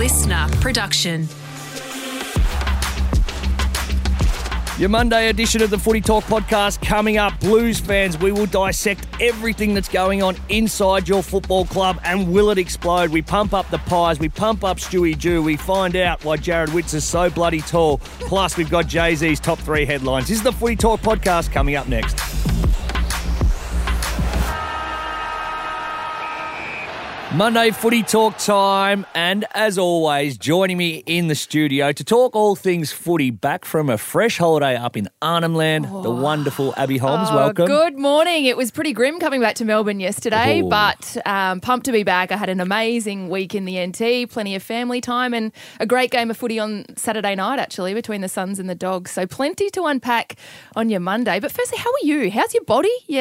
listener production. Your Monday edition of the Footy Talk podcast coming up. Blues fans, we will dissect everything that's going on inside your football club and will it explode? We pump up the Pies, we pump up Stewie Dew, we find out why Jarrod Witts is so bloody tall. Plus, we've got Jay-Z's top three headlines. This is the Footy Talk podcast coming up next. Monday Footy Talk time, and as always, joining me in the studio to talk all things footy back from a fresh holiday up in Arnhem Land, the wonderful Abbey Holmes. Welcome. Good morning. It was pretty grim coming back to Melbourne yesterday, but pumped to be back. I had an amazing week in the NT, plenty of family time, and a great game of footy on Saturday night, actually, between the Suns and the Dogs. So plenty to unpack on your Monday. But firstly, how are you? How's your body? You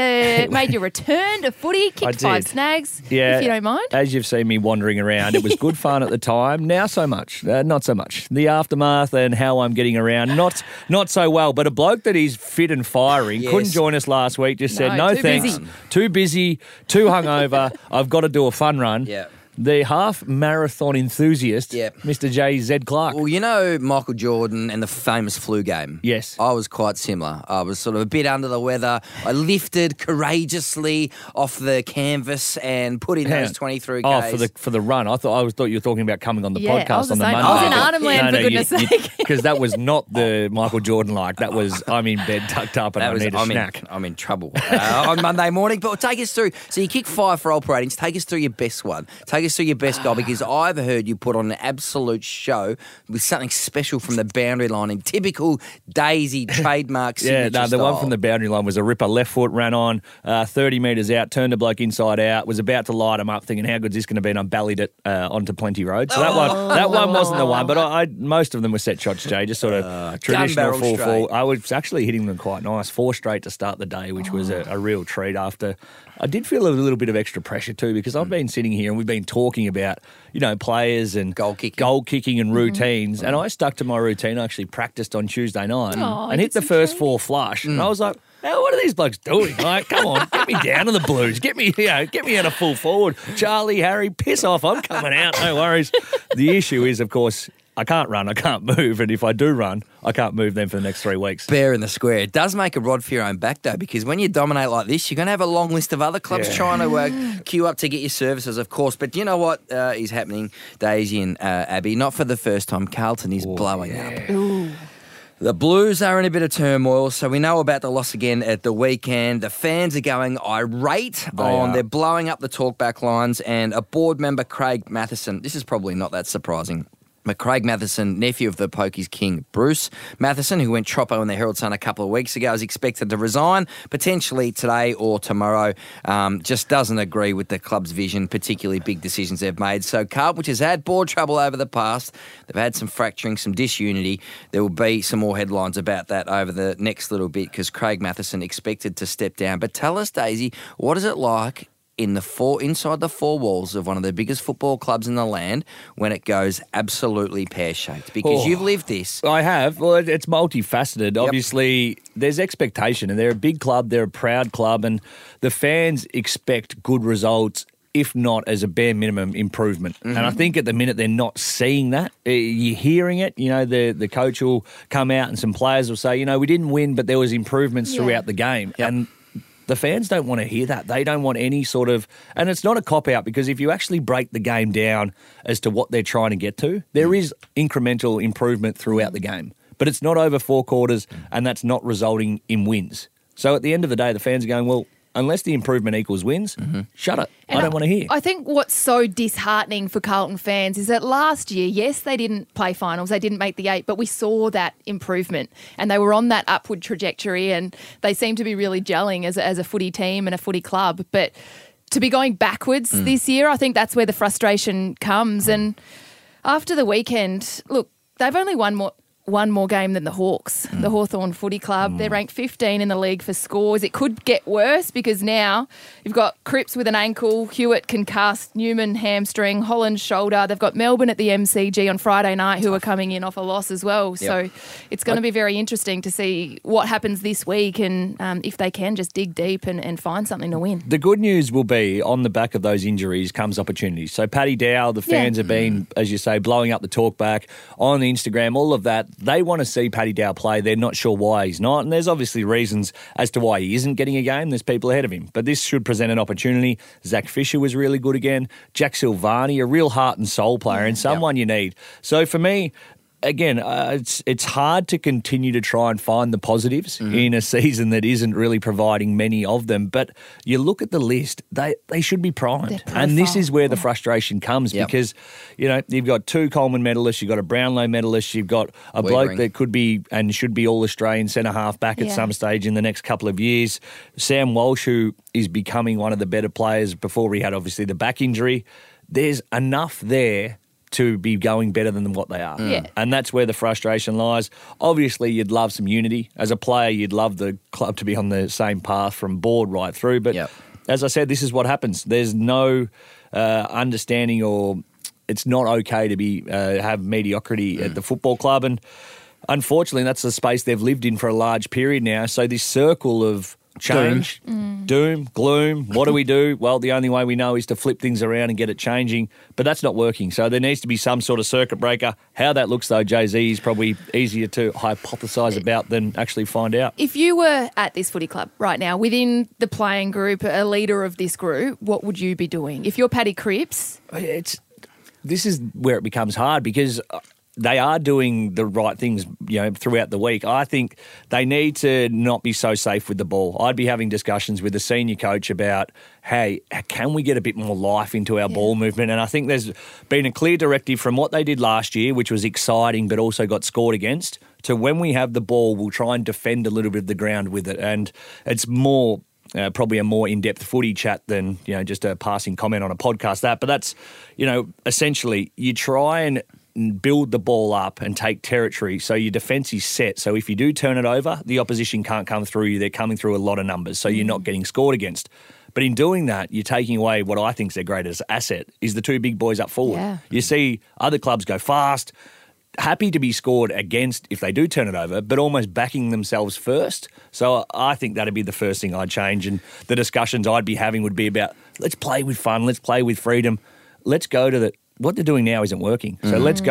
made your return to footy, kicked 5 snags, if you don't mind. As you've seen me wandering around, it was good fun at the time. Now so much. Not so much. The aftermath and how I'm getting around, not so well. But a bloke that is fit and firing, couldn't join us last week, just said, no thanks, too busy, too hungover, I've got to do a fun run. Yeah. The half-marathon enthusiast, Mr. Jay-Z Clark. Well, you know Michael Jordan and the famous flu game? Yes. I was quite similar. I was sort of a bit under the weather. I lifted courageously off the canvas and put in those 23 Ks. Oh, for the run. I thought you were talking about coming on the podcast on the Monday. I was in Arnhem Land, for goodness sake. Because that was not the Michael Jordan-like. That was, I'm in bed tucked up and I need a snack. I'm in trouble on Monday morning. But take us through. So you kick 5 for operating. Take us through your best one. Take us through your best goal, because I've heard you put on an absolute show with something special from the boundary line in typical Daisy trademark signature style. The one from the boundary line was a ripper. Left foot ran on 30 metres out, turned the bloke inside out, was about to light him up thinking how good's this going to be, and I ballied it onto Plenty Road. So that one wasn't the one, but I most of them were set shots, Jay, just sort of traditional 4-4. I was actually hitting them quite nice, 4 straight to start the day, which was a real treat after. I did feel a little bit of extra pressure too, because I've been sitting here and we've been talking about, players and goal kicking and routines. Mm-hmm. And I stuck to my routine. I actually practiced on Tuesday night and hit the first 4 flush. Mm. And I was like, now, what are these blokes doing? Like, come on, get me down to the Blues. Get me out of full forward. Charlie, Harry, piss off. I'm coming out. No worries. The issue is, of course, I can't run, I can't move, and if I do run, I can't move them for the next 3 weeks. Bear in the square. It does make a rod for your own back, though, because when you dominate like this, you're going to have a long list of other clubs trying to queue up to get your services, of course. But you know what is happening, Daisy and Abby? Not for the first time. Carlton is blowing up. Ooh. The Blues are in a bit of turmoil, so we know about the loss again at the weekend. The fans are going irate. They're blowing up the talkback lines, and a board member, Craig Mathieson, this is probably not that surprising, but Craig Mathieson, nephew of the Pokies king, Bruce Mathieson, who went troppo in the Herald Sun a couple of weeks ago, is expected to resign potentially today or tomorrow. Just doesn't agree with the club's vision, particularly big decisions they've made. So Carlton, which has had board trouble over the past, they've had some fracturing, some disunity. There will be some more headlines about that over the next little bit, because Craig Mathieson expected to step down. But tell us, Daisy, what is it like inside the four walls of one of the biggest football clubs in the land when it goes absolutely pear-shaped? Because you've lived this. I have. Well, it's multifaceted. Yep. Obviously, there's expectation, and they're a big club, they're a proud club, and the fans expect good results, if not as a bare minimum improvement. Mm-hmm. And I think at the minute they're not seeing that. You're hearing it. The coach will come out and some players will say, we didn't win, but there was improvements throughout the game. Yep. And the fans don't want to hear that. They don't want any sort of... And it's not a cop-out, because if you actually break the game down as to what they're trying to get to, there is incremental improvement throughout the game. But it's not over 4 quarters, and that's not resulting in wins. So at the end of the day, the fans are going, well, unless the improvement equals wins, shut it. And I don't want to hear. I think what's so disheartening for Carlton fans is that last year, yes, they didn't play finals, they didn't make the 8, but we saw that improvement and they were on that upward trajectory and they seem to be really gelling as a footy team and a footy club. But to be going backwards this year, I think that's where the frustration comes. And after the weekend, look, they've only won one more game than the Hawks, the Hawthorn Footy Club. They're ranked 15 in the league for scores. It could get worse because now you've got Cripps with an ankle, Hewitt concussed, Newman hamstring, Holland shoulder. They've got Melbourne at the MCG on Friday night who are coming in off a loss as well. Yep. So it's going to be very interesting to see what happens this week and if they can just dig deep and find something to win. The good news will be on the back of those injuries comes opportunities. So Paddy Dow, the fans have been, as you say, blowing up the talk back on the Instagram, all of that. They want to see Paddy Dow play. They're not sure why he's not. And there's obviously reasons as to why he isn't getting a game. There's people ahead of him. But this should present an opportunity. Zach Fisher was really good again. Jack Silvani, a real heart and soul player and someone you need. So for me, again, it's hard to continue to try and find the positives in a season that isn't really providing many of them. But you look at the list, they should be primed. And this is where the frustration comes because, you know, you've got two Coleman medalists, you've got a Brownlow medalist, you've got a bloke that could be and should be All-Australian centre-half back at some stage in the next couple of years. Sam Walsh, who is becoming one of the better players before he had, obviously, the back injury. There's enough there to be going better than what they are. Yeah. And that's where the frustration lies. Obviously, you'd love some unity. As a player, you'd love the club to be on the same path from board right through. But as I said, this is what happens. There's no understanding or it's not okay to be have mediocrity at the football club. And unfortunately, that's the space they've lived in for a large period now. So this circle of change, doom, gloom, what do we do? Well, the only way we know is to flip things around and get it changing, but that's not working. So there needs to be some sort of circuit breaker. How that looks, though, Jay-Z, is probably easier to hypothesise about than actually find out. If you were at this footy club right now, within the playing group, a leader of this group, what would you be doing? If you're Paddy Cripps? This is where it becomes hard because they are doing the right things, you know, throughout the week. I think they need to not be so safe with the ball. I'd be having discussions with the senior coach about, hey, can we get a bit more life into our ball movement? And I think there's been a clear directive from what they did last year, which was exciting but also got scored against, to when we have the ball, we'll try and defend a little bit of the ground with it. And it's more probably a more in-depth footy chat than, you know, just a passing comment on a podcast. But that's, you know, essentially you try and build the ball up and take territory so your defence is set. So if you do turn it over, the opposition can't come through you. They're coming through a lot of numbers, so you're not getting scored against. But in doing that, you're taking away what I think is their greatest asset, is the two big boys up forward. Yeah. You see other clubs go fast, happy to be scored against if they do turn it over, but almost backing themselves first. So I think that'd be the first thing I'd change. And the discussions I'd be having would be about, let's play with fun, let's play with freedom, let's go to the... What they're doing now isn't working. So let's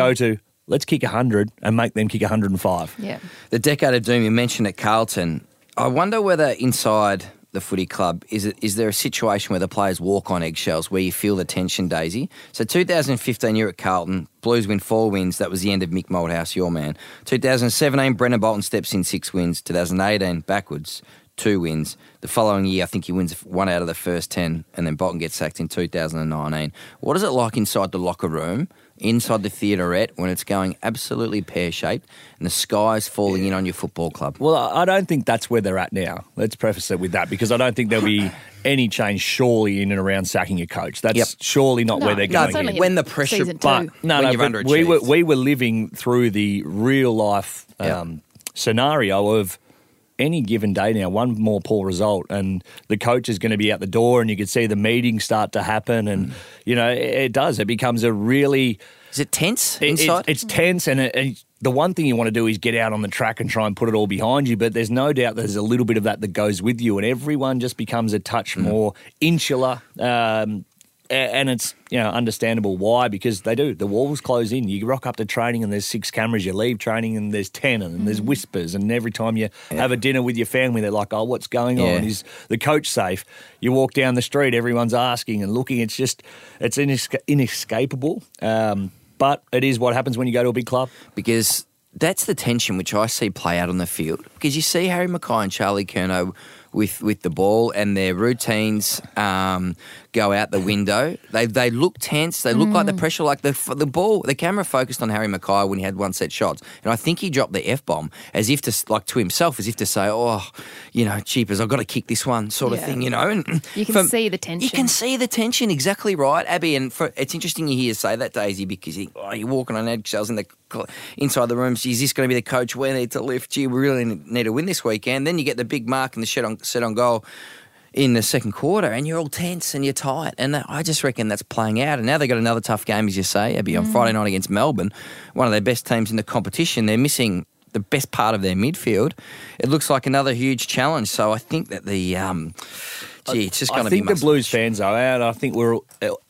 kick 100 and make them kick 105. Yeah. The decade of doom you mentioned at Carlton, I wonder whether inside the footy club, is there a situation where the players walk on eggshells, where you feel the tension, Daisy? So 2015, you're at Carlton, Blues win 4 wins, that was the end of Mick Malthouse, your man. 2017, Brendan Bolton steps in 6 wins. 2018, backwards, 2 wins. The following year, I think he wins 1 out of the first 10, and then Bolton gets sacked in 2019. What is it like inside the locker room, inside the theaterette, when it's going absolutely pear-shaped and the sky's falling in on your football club? Well, I don't think that's where they're at now. Let's preface it with that, because I don't think there'll be any change surely in and around sacking a coach. That's surely not where they're going. It's when the pressure... But, but we were living through the real-life scenario of... any given day now, one more poor result and the coach is going to be out the door and you can see the meetings start to happen and, you know, it does. It becomes a really... Is it tense inside? It's tense and the one thing you want to do is get out on the track and try and put it all behind you, but there's no doubt there's a little bit of that that goes with you and everyone just becomes a touch more insular. And it's, you know, understandable why, because they do. The walls close in. You rock up to training and there's 6 cameras. You leave training and there's 10 and there's whispers. And every time you have a dinner with your family, they're like, oh, what's going on? Is the coach safe? You walk down the street, everyone's asking and looking. It's just, it's inescapable. But it is what happens when you go to a big club. Because that's the tension which I see play out on the field. Because you see Harry McKay and Charlie Curnow with the ball, and their routines go out the window. They look tense. They look like the pressure, like the ball. The camera focused on Harry McKay when he had one set shots, and I think he dropped the F-bomb as if to, like, to himself, as if to say, oh, you know, cheapers, I've got to kick this one sort of thing, you know. And you can see the tension. You can see the tension, exactly right, Abby. And it's interesting you hear you say that, Daisy, because you're walking on eggshells inside the room. Is this going to be the coach we need to lift? Gee, we really need to win this weekend. Then you get the big mark and the set on goal in the second quarter, and you're all tense and you're tight, and I just reckon that's playing out. And now they've got another tough game, as you say, Abby, on Friday night against Melbourne, one of their best teams in the competition. They're missing the best part of their midfield. It looks like another huge challenge, so I think that the it's just going to be. I think the Blues fans are out. I think we're,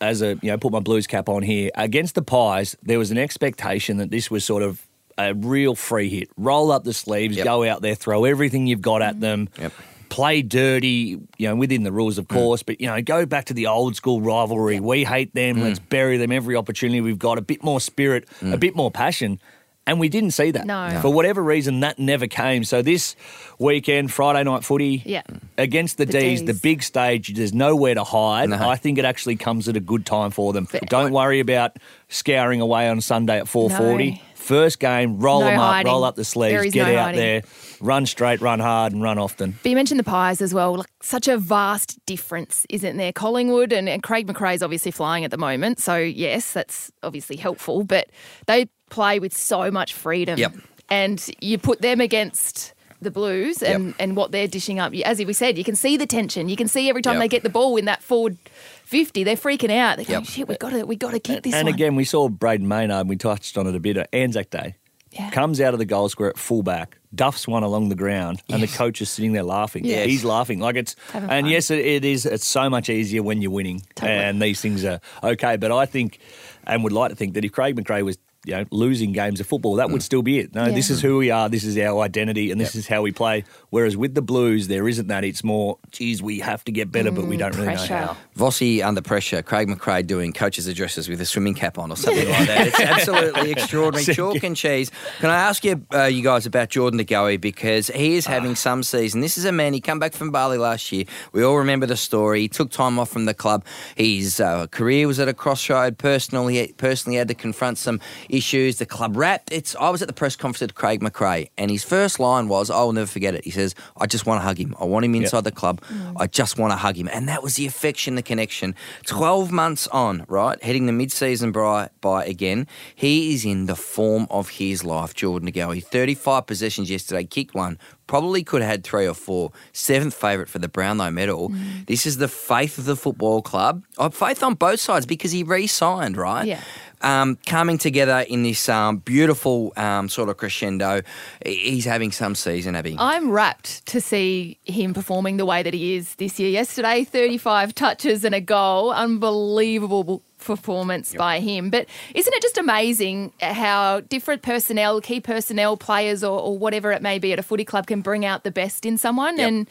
as a, you know, put my Blues cap on here, against the Pies, there was an expectation that this was sort of a real free hit. Roll up the sleeves, go out there, throw everything you've got at them. Yep. Play dirty, you know, within the rules, of course, but, you know, go back to the old school rivalry. Yeah. We hate them. Let's bury them every opportunity we've got. A bit more spirit, a bit more passion. And we didn't see that. No. For whatever reason, that never came. So this weekend, Friday night footy, against the D's, the big stage, there's nowhere to hide. No. I think it actually comes at a good time for them. Fair. Don't worry about scouring away on Sunday at 4:40. No. First game, roll them up, roll up the sleeves, get out there, run straight, run hard and run often. But you mentioned the Pies as well. Like, such a vast difference, isn't there? Collingwood and Craig McRae's obviously flying at the moment. So, yes, that's obviously helpful. But they play with so much freedom. Yep. And you put them against the Blues and what they're dishing up. As we said, you can see the tension. You can see every time they get the ball in that forward 50, they're freaking out. They're going, shit, we got to kick this one. And again, we saw Braden Maynard, we touched on it a bit, at Anzac Day. Yeah. Comes out of the goal square at fullback, duffs one along the ground, and the coach is sitting there laughing. Yes. He's laughing. Like, it's having fun. Yes, it is. It's so much easier when you're winning. Totally. And these things are okay. But I think, and would like to think, that if Craig McRae was, you know, losing games of football, that would still be it. No, this is who we are, this is our identity, and this is how we play. Whereas with the Blues, there isn't that. It's more, geez, we have to get better, but we don't really know how. Vossi under pressure, Craig McRae doing coaches' addresses with a swimming cap on or something like that. It's absolutely extraordinary. Chalk and cheese. Can I ask you guys about Jordan De Goey, because he is having some season. This is a man, he came back from Bali last year. We all remember the story. He took time off from the club. His career was at a crossroad. Personally had to confront some issues, the club wrapped. I was at the press conference with Craig McRae, and his first line was, I will never forget it. He says, I just want to hug him. I want him inside the club. I just want to hug him. And that was the affection, the connection. 12 months on, right, heading the mid-season by again, he is in the form of his life, Jordan De Goey. 35 possessions yesterday, kicked one. Probably could have had 3 or 4. 7th favourite for the Brownlow medal. Mm. This is the faith of the football club. Faith on both sides, because he re-signed, right? Yeah. Coming together in this beautiful sort of crescendo. He's having some season, Abby. I'm rapt to see him performing the way that he is this year. Yesterday, 35 touches and a goal. Unbelievable performance by him. But isn't it just amazing how different personnel, key personnel, players or whatever it may be at a footy club can bring out the best in someone? Yep. And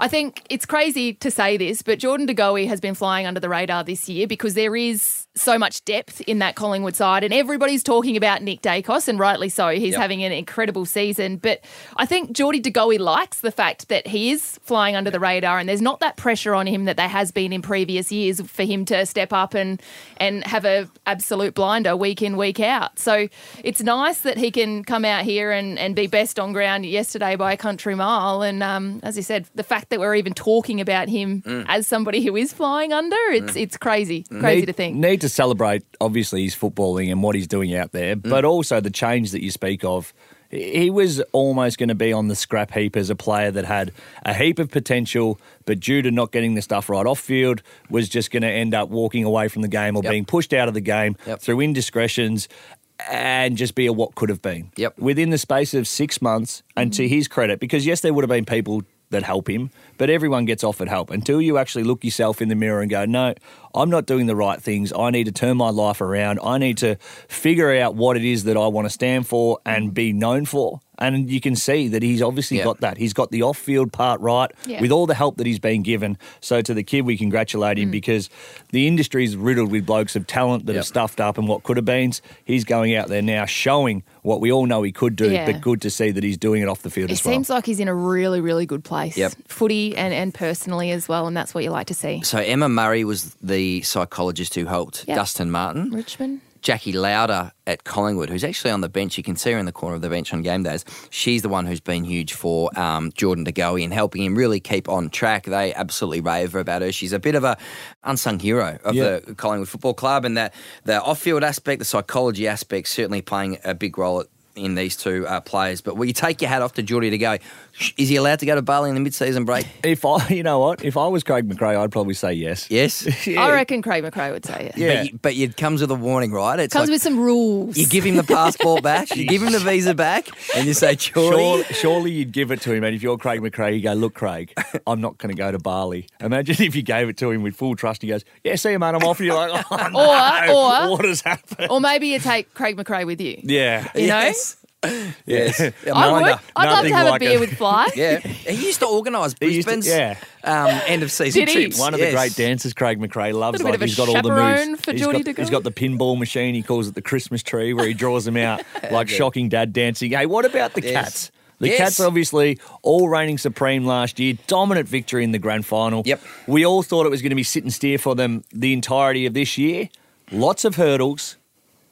I think it's crazy to say this, but Jordan De Goey has been flying under the radar this year because there is so much depth in that Collingwood side, and everybody's talking about Nick Daicos, and rightly so. He's having an incredible season. But I think Jordy De Goey likes the fact that he is flying under the radar, and there's not that pressure on him that there has been in previous years for him to step up and have a absolute blinder week in, week out. So it's nice that he can come out here and be best on ground yesterday by a country mile. And as you said, the fact that we're even talking about him as somebody who is flying under, it's crazy to think. Need to celebrate, obviously, his footballing and what he's doing out there, but also the change that you speak of. He was almost going to be on the scrap heap as a player that had a heap of potential, but due to not getting the stuff right off field, was just going to end up walking away from the game or being pushed out of the game through indiscretions, and just be a what could have been. Yep. Within the space of 6 months, and to his credit, because yes, there would have been people that help him, but everyone gets offered help until you actually look yourself in the mirror and go, no, I'm not doing the right things. I need to turn my life around. I need to figure out what it is that I want to stand for and be known for. And you can see that he's obviously got that. He's got the off-field part right with all the help that he's been given. So to the kid, we congratulate him because the industry is riddled with blokes of talent that are stuffed up and what could have been. He's going out there now showing what we all know he could do, but good to see that he's doing it off the field as well. It seems like he's in a really, really good place, footy and personally as well, and that's what you like to see. So Emma Murray was the psychologist who helped Dustin Martin. Richmond. Jackie Louder at Collingwood, who's actually on the bench. You can see her in the corner of the bench on game days. She's the one who's been huge for Jordan De Goey and helping him really keep on track. They absolutely rave about her. She's a bit of an unsung hero of the Collingwood Football Club, and that the off-field aspect, the psychology aspect, certainly playing a big role in these two players. But will you take your hat off to Jordy to go? Is he allowed to go to Bali in the mid-season break? If I was Craig McRae, I'd probably say yes. Yes? Yeah. I reckon Craig McRae would say yes. Yeah. But it comes with a warning, right? It comes with some rules. You give him the passport back, you give him the visa back, and you say, surely you'd give it to him. And if you're Craig McRae, you go, look, Craig, I'm not going to go to Bali. Imagine if you gave it to him with full trust. He goes, yeah, see you, mate, I'm off. And you're like, oh, no, what has happened? Or maybe you take Craig McRae with you. Yeah. You know? Yes. I'd love to have a beer with Fly. He used to organise Brisbane's end of season trips. One of the great dancers Craig McRae loves. Like he's got all the moves. He's got the pinball machine. He calls it the Christmas tree, where he draws them out like shocking dad dancing. Hey, what about the Cats? The Cats, obviously, all reigning supreme last year. Dominant victory in the grand final. Yep. We all thought it was going to be sit and steer for them the entirety of this year. Lots of hurdles.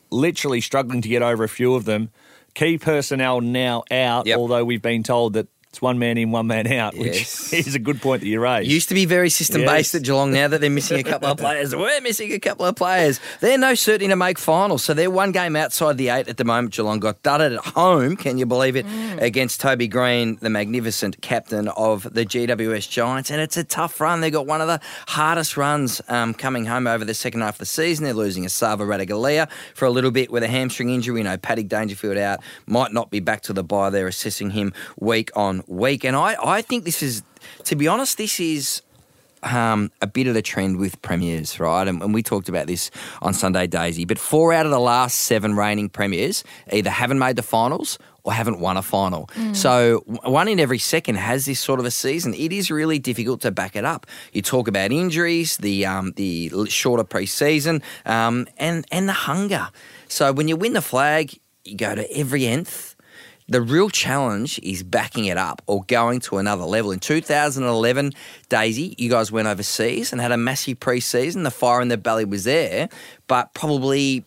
Literally struggling to get over a few of them. Key personnel now out, although we've been told that it's one man in, one man out, which is a good point that you raised. Used to be very system-based at Geelong. Now that they're missing a couple of players. We're missing a couple of players. They're no certainty to make finals, so they're one game outside the eight at the moment. Geelong got dudded at home, can you believe it, against Toby Green, the magnificent captain of the GWS Giants, and it's a tough run. They've got one of the hardest runs coming home over the second half of the season. They're losing a Sava Radigalia for a little bit with a hamstring injury. You know, Paddy Dangerfield out, might not be back to the bye. They're assessing him week on week. And I think this is, to be honest, this is a bit of a trend with premiers, right? And we talked about this on Sunday Daisy, but 4 out of the last 7 reigning premiers either haven't made the finals or haven't won a final. So one in every second has this sort of a season. It is really difficult to back it up. You talk about injuries, the shorter pre-season, and the hunger. So when you win the flag, you go to every nth. The real challenge is backing it up or going to another level. In 2011, Daisy, you guys went overseas and had a massive pre-season. The fire in the belly was there, but probably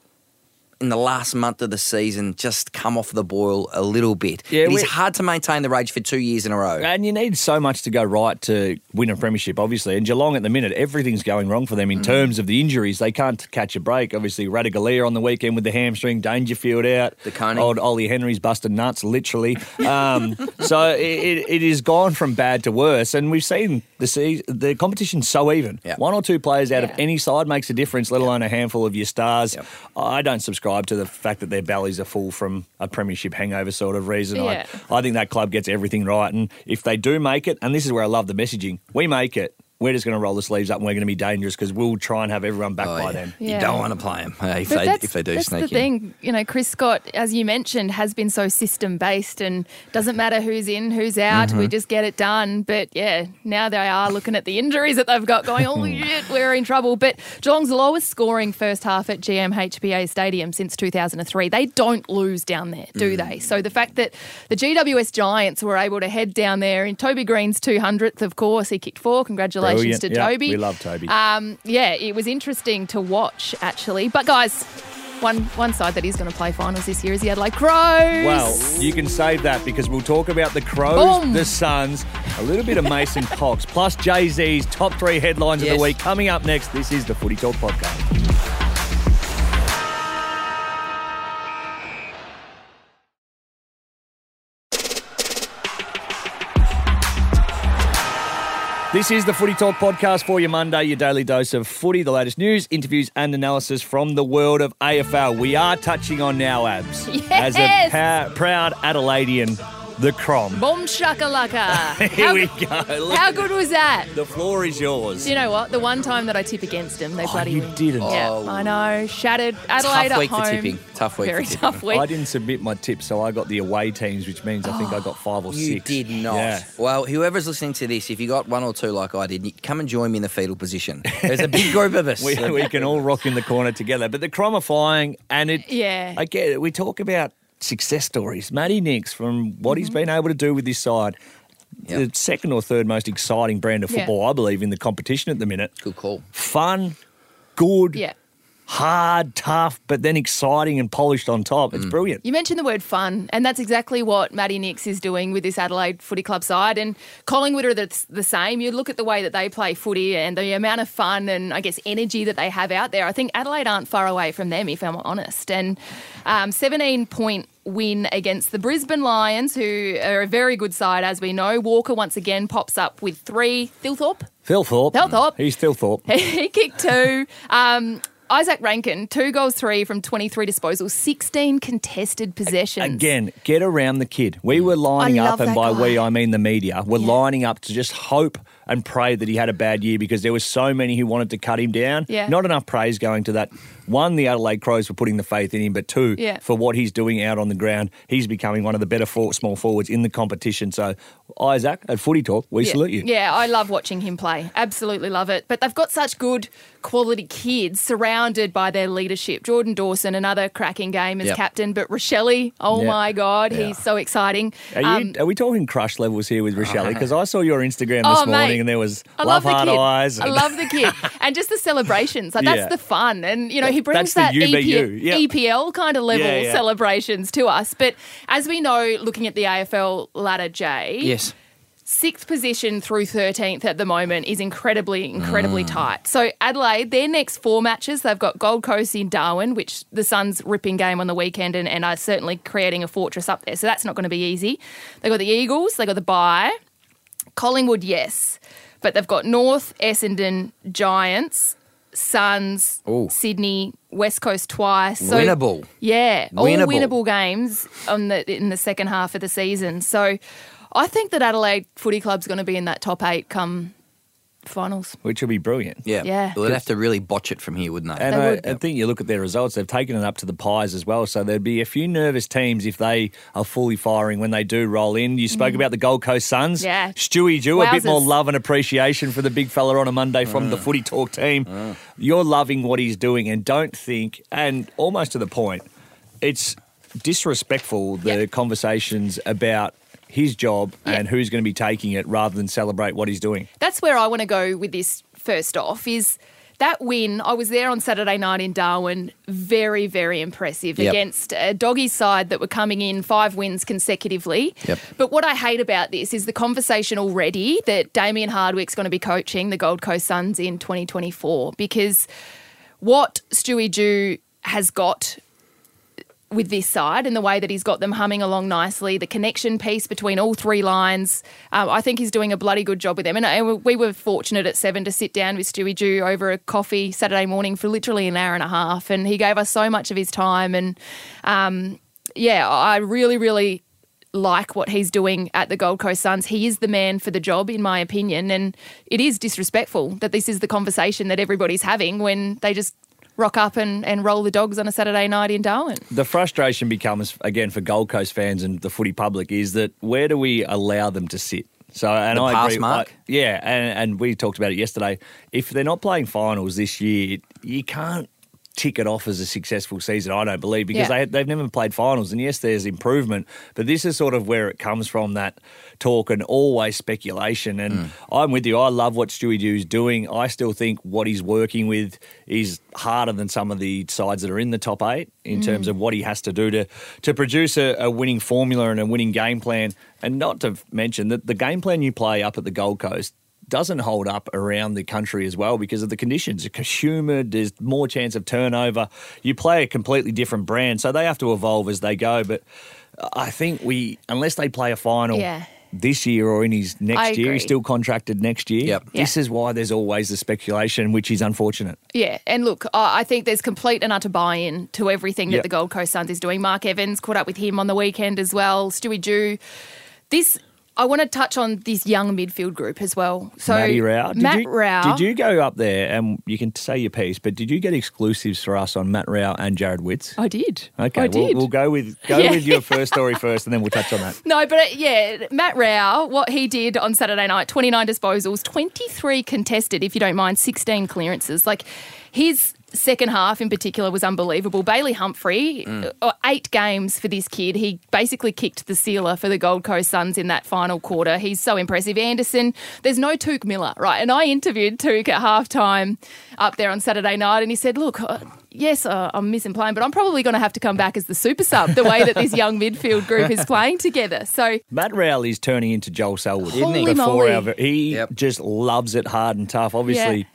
in the last month of the season, just come off the boil a little bit. Yeah, it is hard to maintain the rage for 2 years in a row. And you need so much to go right to win a premiership, obviously. And Geelong at the minute, everything's going wrong for them in terms of the injuries. They can't catch a break. Obviously, Radigalia on the weekend with the hamstring, Dangerfield out. The Coney. Old Ollie Henry's busted nuts, literally. So it is gone from bad to worse. And we've seen the competition's so even. Yep. 1 or 2 players out of any side makes a difference, let alone a handful of your stars. Yep. I don't subscribe to the fact that their bellies are full from a premiership hangover sort of reason. Yeah. I think that club gets everything right. And if they do make it, and this is where I love the messaging, we make it. We're just going to roll the sleeves up and we're going to be dangerous because we'll try and have everyone back by then. Yeah. You don't want to play them if they do sneak in. That's the thing. You know, Chris Scott, as you mentioned, has been so system-based and doesn't matter who's in, who's out. Mm-hmm. We just get it done. But, now they are looking at the injuries that they've got going, oh, shit, we're in trouble. But Geelong's lowest scoring first half at GMHBA Stadium since 2003. They don't lose down there, do they? So the fact that the GWS Giants were able to head down there in Toby Green's 200th, of course, he kicked 4. Congratulations. Brilliant. To Toby. We love Toby. It was interesting to watch, actually. But, guys, one side that is going to play finals this year is the Adelaide Crows. Well, you can save that because we'll talk about the Crows, the Suns, a little bit of Mason Cox, plus Jay-Z's top 3 headlines of the week. Coming up next, this is the Footy Talk Podcast. This is the Footy Talk Podcast for your Monday, your daily dose of footy, the latest news, interviews and analysis from the world of AFL. We are touching on now, Abs. Yes. As a proud Adelaidean, the Crom. Boom shakalaka. Here we go. How good was that? The floor is yours. You know what? The one time that I tip against them, they bloody win. Didn't. Yeah, oh. I know. Shattered. Adelaide tough at home. Tough week for tipping. Tough week. Very tough week. I didn't submit my tip, so I got the away teams, which means I think I got 5 or 6. You did not. Yeah. Well, whoever's listening to this, if you got 1 or 2 like I did, come and join me in the fetal position. There's a big group of us. we can all rock in the corner together. But the Crom are flying, and it. Yeah. I get it. We talk about success stories. Matty Nicks, from what he's been able to do with his side, the second or third most exciting brand of football, I believe, in the competition at the minute. Good call. Fun, good, hard, tough, but then exciting and polished on top. It's brilliant. You mentioned the word fun, and that's exactly what Matty Nicks is doing with this Adelaide Footy Club side. And Collingwood are the same. You look at the way that they play footy and the amount of fun and, I guess, energy that they have out there. I think Adelaide aren't far away from them, if I'm honest. And 17-point win against the Brisbane Lions, who are a very good side, as we know. Walker once again pops up with 3. Phil Thorpe. He's Phil Thorpe. He kicked 2. Izak Rankine, 2 goals, 3 from 23 disposals, 16 contested possessions. Again, get around the kid. We were lining up, and by guy. We, I mean the media, were lining up to just hope and pray that he had a bad year because there were so many who wanted to cut him down. Yeah. Not enough praise going to that. 1, the Adelaide Crows were putting the faith in him, but 2, for what he's doing out on the ground, he's becoming one of the better small forwards in the competition. So, Izak, at Footy Talk, we salute you. Yeah, I love watching him play. Absolutely love it. But they've got such good quality kids surrounded by their leadership. Jordan Dawson, another cracking game as captain, but Rachele, my God, he's so exciting. Are we talking crush levels here with Rachele? Because I saw your Instagram this morning, mate, and there was love heart eyes. I love the kid. And just the celebrations. Like, that's the fun. And, you know, he brings that EPL kind of level celebrations to us. But as we know, looking at the AFL ladder, Jay, 6th position through 13th at the moment is incredibly tight. So Adelaide, their next 4 matches, they've got Gold Coast in Darwin, which the Suns ripping game on the weekend and are certainly creating a fortress up there. So that's not going to be easy. They've got the Eagles, they've got the bye. Collingwood, but they've got North, Essendon, Giants, Suns, Sydney, West Coast twice. So, winnable. Yeah, all winnable games in the second half of the season. So I think that Adelaide Footy Club's going to be in that top 8 come finals. Which will be brilliant. Yeah. Well, they'd have to really botch it from here, wouldn't they? And I think you look at their results, they've taken it up to the Pies as well, so there'd be a few nervous teams if they are fully firing when they do roll in. You spoke about the Gold Coast Suns. Yeah. Stewie Dew, a bit more love and appreciation for the big fella on a Monday from the Footy Talk team. You're loving what he's doing and don't think, and almost to the point, it's disrespectful, the conversations about his job and who's going to be taking it rather than celebrate what he's doing. That's where I want to go with this first off is that win. I was there on Saturday night in Darwin, very, very impressive against a doggy side that were coming in 5 wins consecutively. But what I hate about this is the conversation already that Damien Hardwick's going to be coaching the Gold Coast Suns in 2024 because what Stewie Dew has got with this side and the way that he's got them humming along nicely, the connection piece between all 3 lines, I think he's doing a bloody good job with them. And we were fortunate at 7 to sit down with Stewie Dew over a coffee Saturday morning for literally an hour and a half, and he gave us so much of his time. And, I really, really like what he's doing at the Gold Coast Suns. He is the man for the job, in my opinion, and it is disrespectful that this is the conversation that everybody's having when they just rock up and roll the dogs on a Saturday night in Darwin. The frustration becomes, again, for Gold Coast fans and the footy public, is that where do we allow them to sit? So, and the I agree. Mark. And we talked about it yesterday. If they're not playing finals this year, you can't tick it off as a successful season, I don't believe, because they've never played finals. And yes, there's improvement, but this is sort of where it comes from, that talk and always speculation. And I'm with you. I love what Stewie Dew's doing. I still think what he's working with is harder than some of the sides that are in the top 8 in terms of what he has to do to produce a winning formula and a winning game plan. And not to mention that the game plan you play up at the Gold Coast doesn't hold up around the country as well because of the conditions. It's humid, there's more chance of turnover. You play a completely different brand, so they have to evolve as they go. But I think unless they play a final this year or in his next year, he's still contracted next year. This is why there's always the speculation, which is unfortunate. Yeah, and look, I think there's complete and utter buy-in to everything that the Gold Coast Suns is doing. Mark Evans, caught up with him on the weekend as well. Stewie Dew, This I want to touch on this young midfield group as well. So Matty Rao. Matt Rao. Did you go up there, and you can say your piece, but did you get exclusives for us on Matt Rao and Jarrod Witts? I did. Okay, we'll go with your first story first, and then we'll touch on that. No, but yeah, Matt Rao, what he did on Saturday night, 29 disposals, 23 contested, if you don't mind, 16 clearances. Like, his second half in particular was unbelievable. Bailey Humphrey, 8 games for this kid. He basically kicked the sealer for the Gold Coast Suns in that final quarter. He's so impressive. Anderson, there's no Touk Miller, right? And I interviewed Touk at halftime up there on Saturday night, and he said, look, I'm missing playing, but I'm probably going to have to come back as the super sub the way that this young midfield group is playing together. So Matt Rao is turning into Joel Selwood, isn't he? He just loves it hard and tough, obviously. Yeah.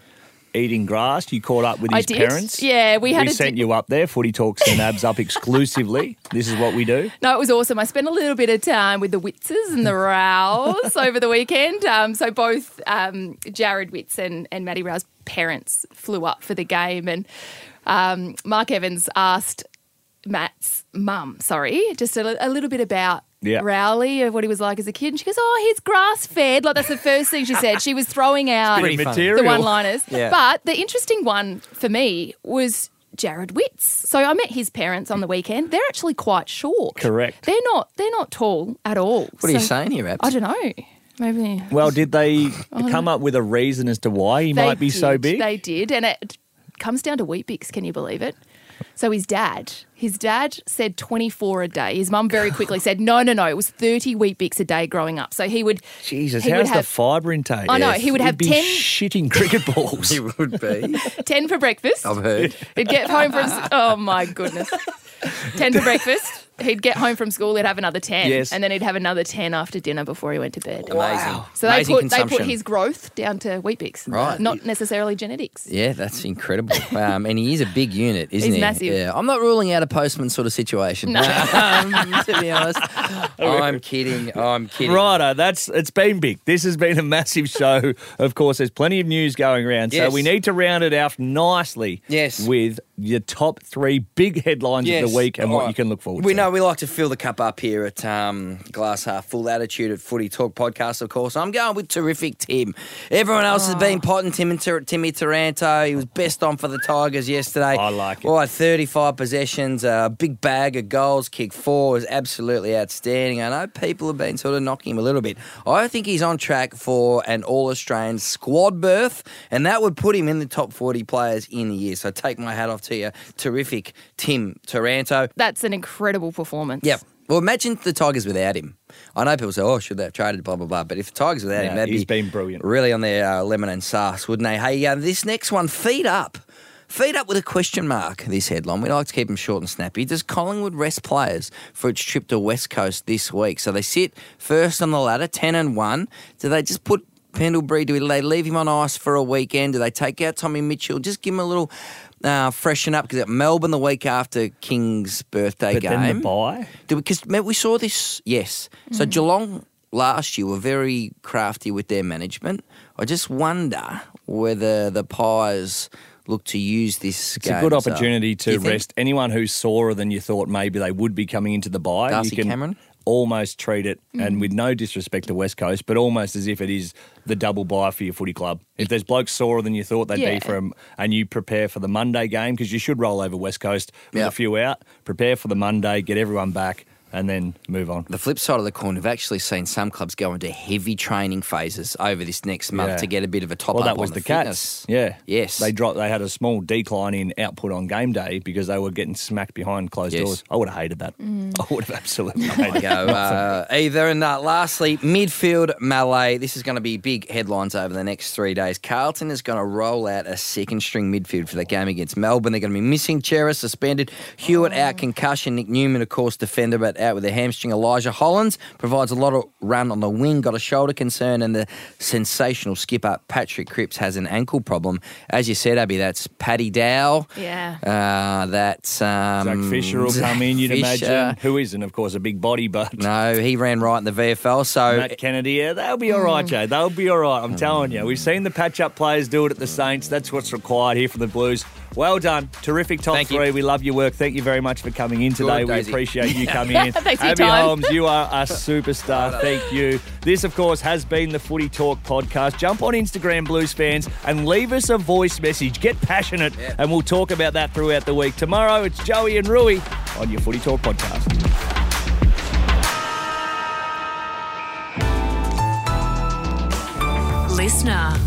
Eating grass, you caught up with his parents. Yeah, we sent you up there. Footy Talks and Abs up exclusively. This is what we do. No, it was awesome. I spent a little bit of time with the Witzes and the Rows over the weekend. So both Jarrod Witts and Matty Rao's parents flew up for the game, and Mark Evans asked Matt's mum, just a little bit about Rowley of what he was like as a kid. And she goes, he's grass-fed. Like, that's the first thing she said. She was throwing out the one-liners. Yeah. But the interesting one for me was Jarrod Witts. So I met his parents on the weekend. They're actually quite short. Correct. They're not tall at all. What are you saying here, Abs? I don't know. Maybe. Well, did they come up with a reason as to why he might be so big? They did, and it comes down to Weet-Bix, can you believe it? So his dad said 24 a day. His mum very quickly said, no, it was 30 Weet-Bix a day growing up. So he would... Jesus, how's the fibre intake? I know, he would have 10... shitting cricket balls. He would be. 10 for breakfast. I've heard. He'd get home from... Oh, my goodness. 10 for breakfast. He'd get home from school, he'd have another 10. Yes. And then he'd have another 10 after dinner before he went to bed. Amazing. Wow. So they put his growth down to Weet-Bix, right? Not necessarily genetics. Yeah, that's incredible. And he is a big unit, isn't he? He's massive. Yeah. I'm not ruling out a postman sort of situation. No. To be honest. I'm kidding. Righto, it's been big. This has been a massive show. Of course, there's plenty of news going around. Yes. So we need to round it out nicely with your top 3 big headlines of the week and what you can look forward to. We like to fill the cup up here at Glass Half Full Attitude at Footy Talk Podcast, of course. I'm going with terrific Tim. Everyone else has been potting Timmy Taranto. He was best on for the Tigers yesterday. I like it. 35 possessions, a big bag of goals, kick 4 was absolutely outstanding. I know people have been sort of knocking him a little bit. I think he's on track for an All-Australian squad berth, and that would put him in the top 40 players in the year. So take my hat off to you. Terrific Tim Taranto. That's an incredible performance. Yep. Well, imagine the Tigers without him. I know people say, should they have traded, blah, blah, blah. But if the Tigers without him, that'd been brilliant. Really on their lemon and sauce, wouldn't they? Hey, this next one, feed up. Feed up with a question mark, this headline. We like to keep them short and snappy. Does Collingwood rest players for its trip to West Coast this week? So they sit first on the ladder, 10-1. Do they just put Pendlebury, do they leave him on ice for a weekend? Do they take out Tommy Mitchell? Just give him a little... freshen up, because at Melbourne the week after King's birthday game. But then the bye? Because we saw this, So Geelong last year were very crafty with their management. I just wonder whether the Pies look to use this game. It's a good opportunity to rest anyone who's sorer than you thought maybe they would be coming into the bye. Darcy Cameron? Almost treat it, and with no disrespect to West Coast, but almost as if it is the double bye for your footy club. If there's blokes sorer than you thought they'd be for them, and you prepare for the Monday game, because you should roll over West Coast with a few out, prepare for the Monday, get everyone back, and then move on. The flip side of the coin, we've actually seen some clubs go into heavy training phases over this next month to get a bit of a top-up on the fitness. Well, that was the Cats. Yeah. Yes. They had a small decline in output on game day because they were getting smacked behind closed doors. I would have hated that. I would have absolutely hated that. Either. And lastly, midfield melee. This is going to be big headlines over the next 3 days. Carlton is going to roll out a second-string midfield for the game against Melbourne. They're going to be missing Chera, suspended. Hewitt out, concussion. Nick Newman, of course, defender, but out with a hamstring. Elijah Hollins provides a lot of run on the wing, got a shoulder concern, and the sensational skipper Patrick Cripps has an ankle problem. As you said, Abby, that's Paddy Dow. Yeah. That's Zach Fisher will come in, you'd imagine. Who isn't, of course, a big body, but... No, he ran right in the VFL, so... Matt Kennedy, they'll be all right, Jay. They'll be all right, I'm telling you. We've seen the patch-up players do it at the Saints. That's what's required here for the Blues. Well done. Terrific top three. We love your work. Thank you very much for coming in today. Good, we appreciate you coming in. Thanks for your time. Abbey Holmes, you are a superstar. Thank you. This, of course, has been the Footy Talk podcast. Jump on Instagram, Blues fans, and leave us a voice message. Get passionate, and we'll talk about that throughout the week. Tomorrow, it's Joey and Rui on your Footy Talk podcast. Listener.